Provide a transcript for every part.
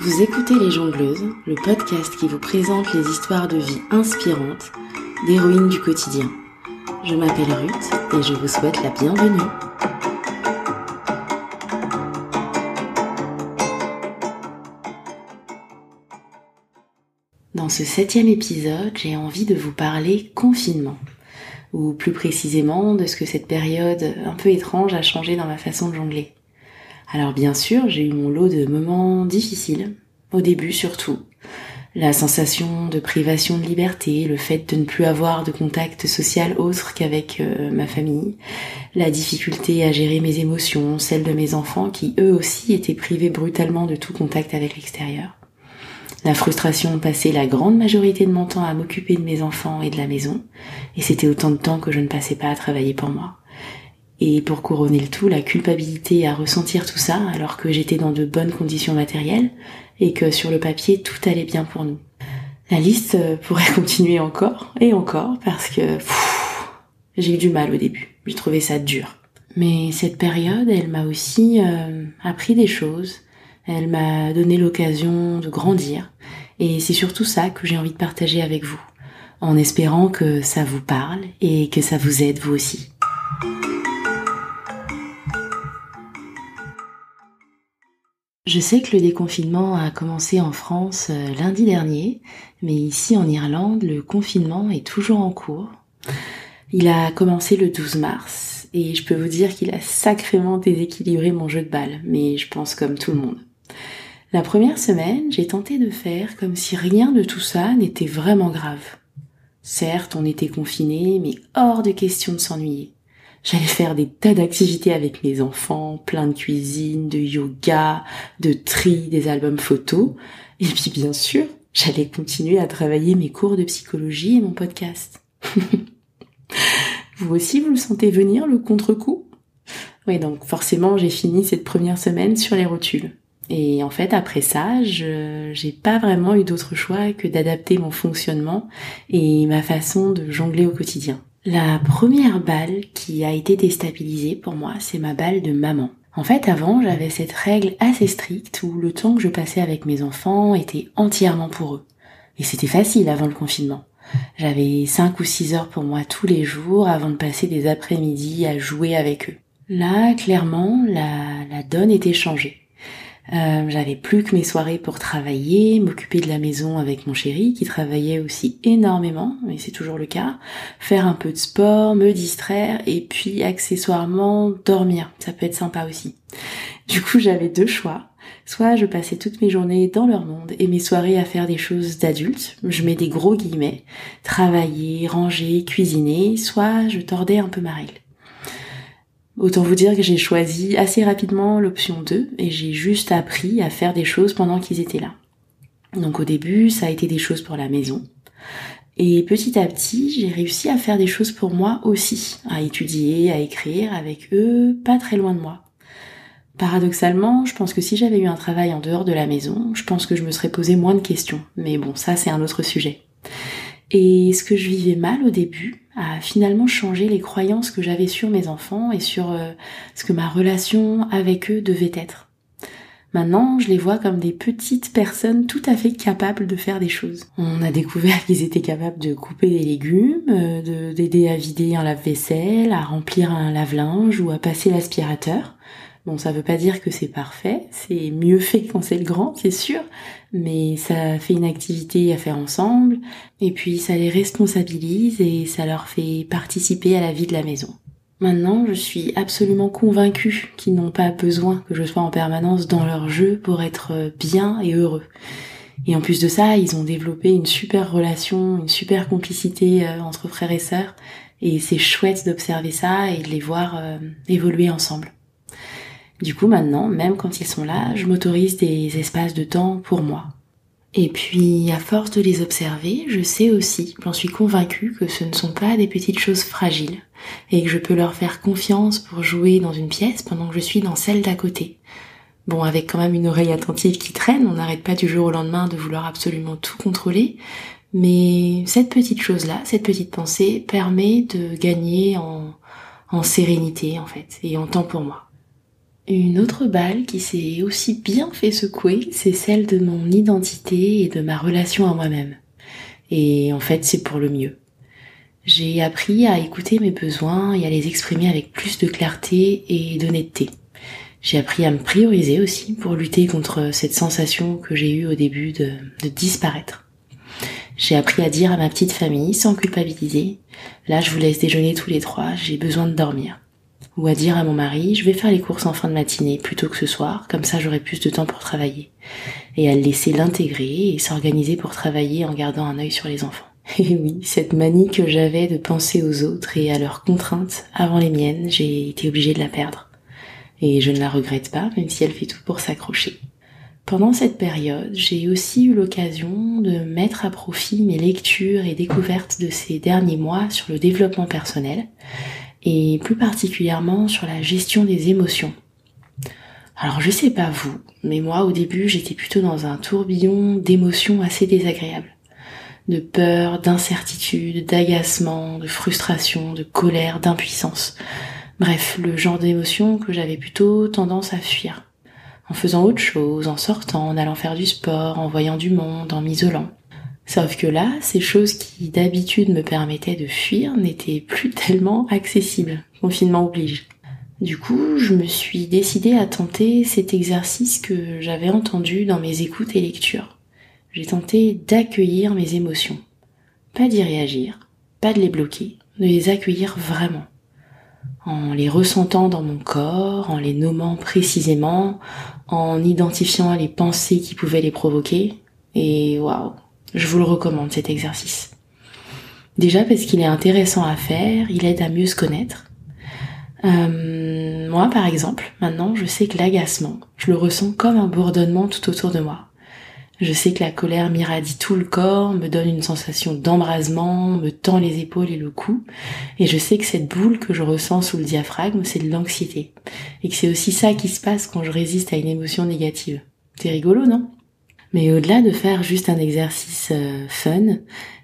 Vous écoutez Les Jongleuses, le podcast qui vous présente les histoires de vie inspirantes d'héroïnes du quotidien. Je m'appelle Ruth et je vous souhaite la bienvenue. Dans ce 7e épisode, j'ai envie de vous parler confinement, ou plus précisément de ce que cette période un peu étrange a changé dans ma façon de jongler. Alors bien sûr, j'ai eu mon lot de moments difficiles, au début surtout. La sensation de privation de liberté, le fait de ne plus avoir de contact social autre qu'avec ma famille, la difficulté à gérer mes émotions, celles de mes enfants qui eux aussi étaient privés brutalement de tout contact avec l'extérieur. La frustration passait la grande majorité de mon temps à m'occuper de mes enfants et de la maison, et c'était autant de temps que je ne passais pas à travailler pour moi. Et pour couronner le tout, la culpabilité à ressentir tout ça alors que j'étais dans de bonnes conditions matérielles et que sur le papier tout allait bien pour nous. La liste pourrait continuer encore et encore parce que j'ai eu du mal au début, j'ai trouvé ça dur. Mais cette période, elle m'a aussi appris des choses. Elle m'a donné l'occasion de grandir et c'est surtout ça que j'ai envie de partager avec vous, en espérant que ça vous parle et que ça vous aide vous aussi. Je sais que le déconfinement a commencé en France lundi dernier, mais ici en Irlande, le confinement est toujours en cours. Il a commencé le 12 mars. Et je peux vous dire qu'il a sacrément déséquilibré mon jeu de balle, mais je pense comme tout le monde. La première semaine, j'ai tenté de faire comme si rien de tout ça n'était vraiment grave. Certes, on était confinés, mais hors de question de s'ennuyer. J'allais faire des tas d'activités avec mes enfants, plein de cuisine, de yoga, de tri, des albums photos. Et puis bien sûr, j'allais continuer à travailler mes cours de psychologie et mon podcast. Vous aussi, vous le sentez venir, le contre-coup ? Oui, donc forcément, j'ai fini cette première semaine sur les rotules. Et en fait, après ça, j'ai pas vraiment eu d'autre choix que d'adapter mon fonctionnement et ma façon de jongler au quotidien. La première balle qui a été déstabilisée pour moi, c'est ma balle de maman. En fait, avant, j'avais cette règle assez stricte où le temps que je passais avec mes enfants était entièrement pour eux. Et c'était facile avant le confinement. J'avais 5 ou 6 heures pour moi tous les jours avant de passer des après-midi à jouer avec eux. Là, clairement, la donne était changée. J'avais plus que mes soirées pour travailler, m'occuper de la maison avec mon chéri qui travaillait aussi énormément, mais c'est toujours le cas, faire un peu de sport, me distraire et puis accessoirement dormir, ça peut être sympa aussi. Du coup, j'avais 2 choix. Soit je passais toutes mes journées dans leur monde et mes soirées à faire des choses d'adultes, je mets des gros guillemets, travailler, ranger, cuisiner, soit je tordais un peu ma règle. Autant vous dire que j'ai choisi assez rapidement l'option 2 et j'ai juste appris à faire des choses pendant qu'ils étaient là. Donc au début, ça a été des choses pour la maison. Et petit à petit, j'ai réussi à faire des choses pour moi aussi, à étudier, à écrire avec eux, pas très loin de moi. Paradoxalement, je pense que si j'avais eu un travail en dehors de la maison, je pense que je me serais posé moins de questions. Mais bon, ça c'est un autre sujet. Et ce que je vivais mal au début a finalement changé les croyances que j'avais sur mes enfants et sur ce que ma relation avec eux devait être. Maintenant, je les vois comme des petites personnes tout à fait capables de faire des choses. On a découvert qu'ils étaient capables de couper des légumes, d'aider à vider un lave-vaisselle, à remplir un lave-linge ou à passer l'aspirateur. Bon, ça veut pas dire que c'est parfait, c'est mieux fait que quand c'est le grand, c'est sûr, mais ça fait une activité à faire ensemble, et puis ça les responsabilise et ça leur fait participer à la vie de la maison. Maintenant, je suis absolument convaincue qu'ils n'ont pas besoin que je sois en permanence dans leur jeu pour être bien et heureux. Et en plus de ça, ils ont développé une super relation, une super complicité entre frères et sœurs, et c'est chouette d'observer ça et de les voir évoluer ensemble. Du coup, maintenant, même quand ils sont là, je m'autorise des espaces de temps pour moi. Et puis, à force de les observer, je sais aussi, j'en suis convaincue que ce ne sont pas des petites choses fragiles et que je peux leur faire confiance pour jouer dans une pièce pendant que je suis dans celle d'à côté. Bon, avec quand même une oreille attentive qui traîne, on n'arrête pas du jour au lendemain de vouloir absolument tout contrôler, mais cette petite chose-là, cette petite pensée permet de gagner en sérénité, en fait, et en temps pour moi. Une autre balle qui s'est aussi bien fait secouer, c'est celle de mon identité et de ma relation à moi-même. Et en fait, c'est pour le mieux. J'ai appris à écouter mes besoins et à les exprimer avec plus de clarté et d'honnêteté. J'ai appris à me prioriser aussi pour lutter contre cette sensation que j'ai eue au début de disparaître. J'ai appris à dire à ma petite famille, sans culpabiliser, « Là, je vous laisse déjeuner tous les trois, j'ai besoin de dormir. » Ou à dire à mon mari, je vais faire les courses en fin de matinée plutôt que ce soir, comme ça j'aurai plus de temps pour travailler. Et à le laisser l'intégrer et s'organiser pour travailler en gardant un œil sur les enfants. Et oui, cette manie que j'avais de penser aux autres et à leurs contraintes avant les miennes, j'ai été obligée de la perdre. Et je ne la regrette pas, même si elle fait tout pour s'accrocher. Pendant cette période, j'ai aussi eu l'occasion de mettre à profit mes lectures et découvertes de ces derniers mois sur le développement personnel, et plus particulièrement sur la gestion des émotions. Alors je sais pas vous, mais moi au début j'étais plutôt dans un tourbillon d'émotions assez désagréables. De peur, d'incertitude, d'agacement, de frustration, de colère, d'impuissance. Bref, le genre d'émotions que j'avais plutôt tendance à fuir. En faisant autre chose, en sortant, en allant faire du sport, en voyant du monde, en m'isolant. Sauf que là, ces choses qui d'habitude me permettaient de fuir n'étaient plus tellement accessibles. Confinement oblige. Du coup, je me suis décidée à tenter cet exercice que j'avais entendu dans mes écoutes et lectures. J'ai tenté d'accueillir mes émotions. Pas d'y réagir, pas de les bloquer, de les accueillir vraiment. En les ressentant dans mon corps, en les nommant précisément, en identifiant les pensées qui pouvaient les provoquer. Et waouh! Je vous le recommande cet exercice. Déjà parce qu'il est intéressant à faire, il aide à mieux se connaître. Moi par exemple, maintenant je sais que l'agacement, je le ressens comme un bourdonnement tout autour de moi. Je sais que la colère m'irradie tout le corps, me donne une sensation d'embrasement, me tend les épaules et le cou. Et je sais que cette boule que je ressens sous le diaphragme, c'est de l'anxiété. Et que c'est aussi ça qui se passe quand je résiste à une émotion négative. C'est rigolo, non ? Mais au-delà de faire juste un exercice fun,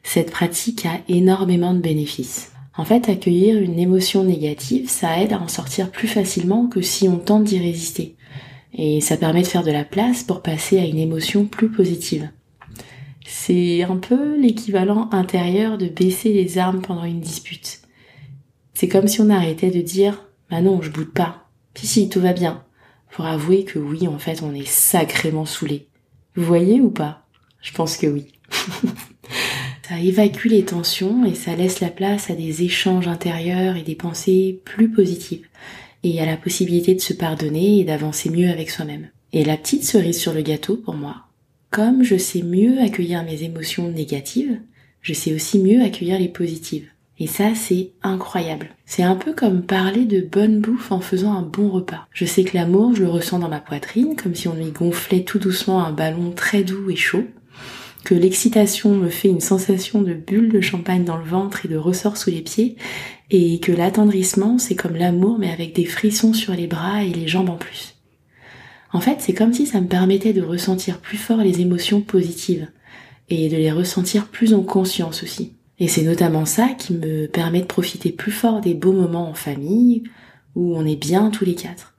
cette pratique a énormément de bénéfices. En fait, accueillir une émotion négative, ça aide à en sortir plus facilement que si on tente d'y résister. Et ça permet de faire de la place pour passer à une émotion plus positive. C'est un peu l'équivalent intérieur de baisser les armes pendant une dispute. C'est comme si on arrêtait de dire « Bah non, je boude pas. Puis si, tout va bien. » Pour avouer que oui, en fait, on est sacrément saoulé. Vous voyez ou pas ? Je pense que oui. Ça évacue les tensions et ça laisse la place à des échanges intérieurs et des pensées plus positives. Et à la possibilité de se pardonner et d'avancer mieux avec soi-même. Et la petite cerise sur le gâteau pour moi. Comme je sais mieux accueillir mes émotions négatives, je sais aussi mieux accueillir les positives. Et ça, c'est incroyable. C'est un peu comme parler de bonne bouffe en faisant un bon repas. Je sais que l'amour, je le ressens dans ma poitrine, comme si on y gonflait tout doucement un ballon très doux et chaud. Que l'excitation me fait une sensation de bulle de champagne dans le ventre et de ressort sous les pieds. Et que l'attendrissement, c'est comme l'amour, mais avec des frissons sur les bras et les jambes en plus. En fait, c'est comme si ça me permettait de ressentir plus fort les émotions positives. Et de les ressentir plus en conscience aussi. Et c'est notamment ça qui me permet de profiter plus fort des beaux moments en famille, où on est bien tous les quatre.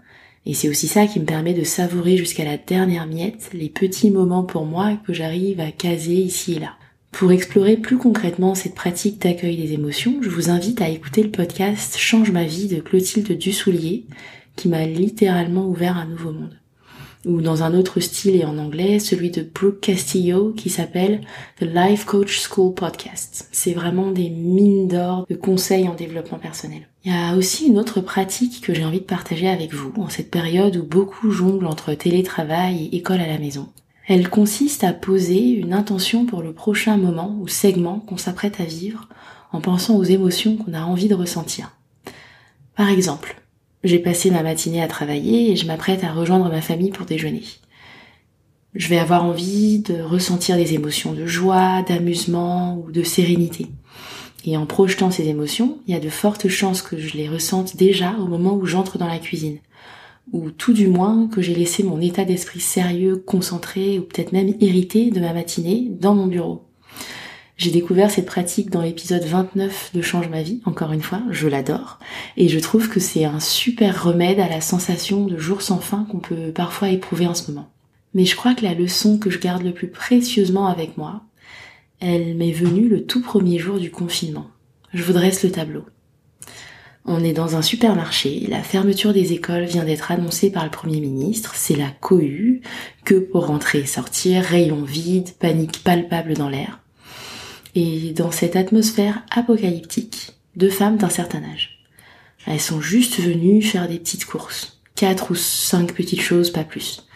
Et c'est aussi ça qui me permet de savourer jusqu'à la dernière miette les petits moments pour moi que j'arrive à caser ici et là. Pour explorer plus concrètement cette pratique d'accueil des émotions, je vous invite à écouter le podcast « Change ma vie » de Clotilde Dussoulier, qui m'a littéralement ouvert un nouveau monde. Ou dans un autre style et en anglais, celui de Brooke Castillo qui s'appelle The Life Coach School Podcast. C'est vraiment des mines d'or de conseils en développement personnel. Il y a aussi une autre pratique que j'ai envie de partager avec vous en cette période où beaucoup jonglent entre télétravail et école à la maison. Elle consiste à poser une intention pour le prochain moment ou segment qu'on s'apprête à vivre en pensant aux émotions qu'on a envie de ressentir. Par exemple, j'ai passé ma matinée à travailler et je m'apprête à rejoindre ma famille pour déjeuner. Je vais avoir envie de ressentir des émotions de joie, d'amusement ou de sérénité. Et en projetant ces émotions, il y a de fortes chances que je les ressente déjà au moment où j'entre dans la cuisine. Ou tout du moins que j'ai laissé mon état d'esprit sérieux, concentré ou peut-être même irrité de ma matinée dans mon bureau. J'ai découvert cette pratique dans l'épisode 29 de Change ma vie, encore une fois, je l'adore, et je trouve que c'est un super remède à la sensation de jour sans fin qu'on peut parfois éprouver en ce moment. Mais je crois que la leçon que je garde le plus précieusement avec moi, elle m'est venue le tout premier jour du confinement. Je vous dresse le tableau. On est dans un supermarché, la fermeture des écoles vient d'être annoncée par le Premier ministre, c'est la cohue, que pour rentrer et sortir, rayon vide, panique palpable dans l'air. Et dans cette atmosphère apocalyptique, deux femmes d'un certain âge. Elles sont juste venues faire des petites courses, 4 ou 5 petites choses, pas plus.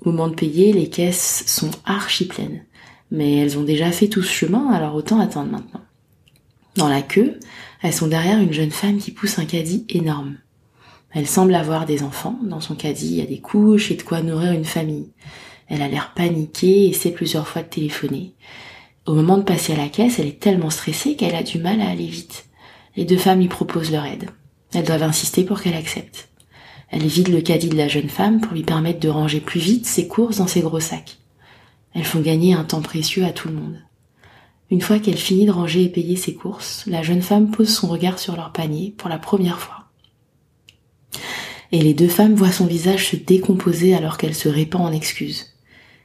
Au moment de payer, les caisses sont archi pleines, mais elles ont déjà fait tout ce chemin, alors autant attendre maintenant. Dans la queue, elles sont derrière une jeune femme qui pousse un caddie énorme. Elle semble avoir des enfants. Dans son caddie, il y a des couches et de quoi nourrir une famille. Elle a l'air paniquée et essaie plusieurs fois de téléphoner. Au moment de passer à la caisse, elle est tellement stressée qu'elle a du mal à aller vite. Les deux femmes lui proposent leur aide. Elles doivent insister pour qu'elle accepte. Elle vide le caddie de la jeune femme pour lui permettre de ranger plus vite ses courses dans ses gros sacs. Elles font gagner un temps précieux à tout le monde. Une fois qu'elle finit de ranger et payer ses courses, la jeune femme pose son regard sur leur panier pour la première fois. Et les deux femmes voient son visage se décomposer alors qu'elle se répand en excuses.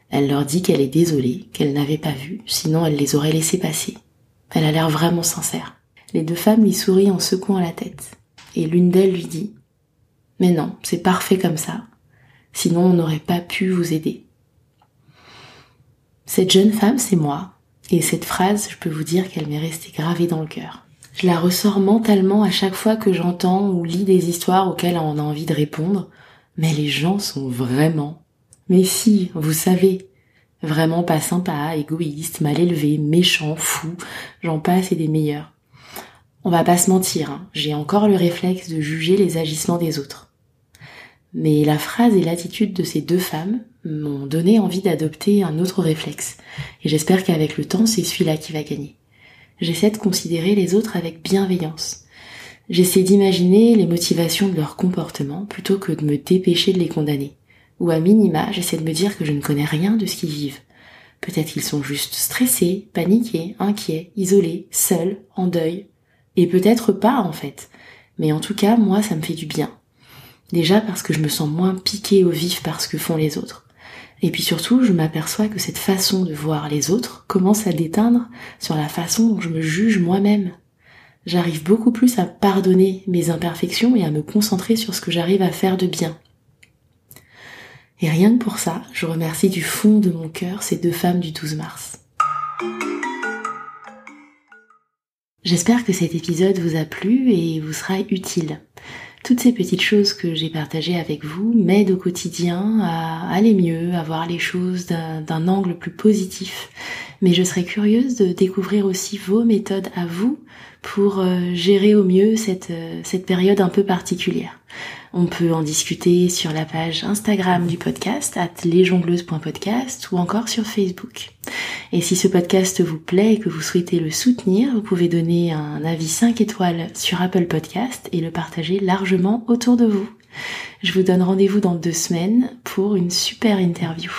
Elle leur dit qu'elle est désolée, qu'elle n'avait pas vu, sinon elle les aurait laissés passer. Elle a l'air vraiment sincère. Les deux femmes lui sourient en secouant la tête. Et l'une d'elles lui dit « Mais non, c'est parfait comme ça, sinon on n'aurait pas pu vous aider. » Cette jeune femme, c'est moi. Et cette phrase, je peux vous dire qu'elle m'est restée gravée dans le cœur. Je la ressors mentalement à chaque fois que j'entends ou lis des histoires auxquelles on a envie de répondre. Mais les gens sont vraiment, mais si, vous savez, vraiment pas sympas, égoïstes, mal élevés, méchants, fous, j'en passe et des meilleurs. On va pas se mentir, hein, j'ai encore le réflexe de juger les agissements des autres. Mais la phrase et l'attitude de ces deux femmes m'ont donné envie d'adopter un autre réflexe, et j'espère qu'avec le temps, c'est celui-là qui va gagner. J'essaie de considérer les autres avec bienveillance. J'essaie d'imaginer les motivations de leur comportement plutôt que de me dépêcher de les condamner. Ou à minima, j'essaie de me dire que je ne connais rien de ce qu'ils vivent. Peut-être qu'ils sont juste stressés, paniqués, inquiets, isolés, seuls, en deuil. Et peut-être pas, en fait. Mais en tout cas, moi, ça me fait du bien. Déjà parce que je me sens moins piquée au vif par ce que font les autres. Et puis surtout, je m'aperçois que cette façon de voir les autres commence à déteindre sur la façon dont je me juge moi-même. J'arrive beaucoup plus à pardonner mes imperfections et à me concentrer sur ce que j'arrive à faire de bien. Et rien que pour ça, je remercie du fond de mon cœur ces deux femmes du 12 mars. J'espère que cet épisode vous a plu et vous sera utile. Toutes ces petites choses que j'ai partagées avec vous m'aident au quotidien à aller mieux, à voir les choses d'un angle plus positif. Mais je serais curieuse de découvrir aussi vos méthodes à vous pour gérer au mieux cette période un peu particulière. On peut en discuter sur la page Instagram du podcast, @lesjongleuses.podcast, ou encore sur Facebook. Et si ce podcast vous plaît et que vous souhaitez le soutenir, vous pouvez donner un avis 5 étoiles sur Apple Podcast et le partager largement autour de vous. Je vous donne rendez-vous dans 2 semaines pour une super interview.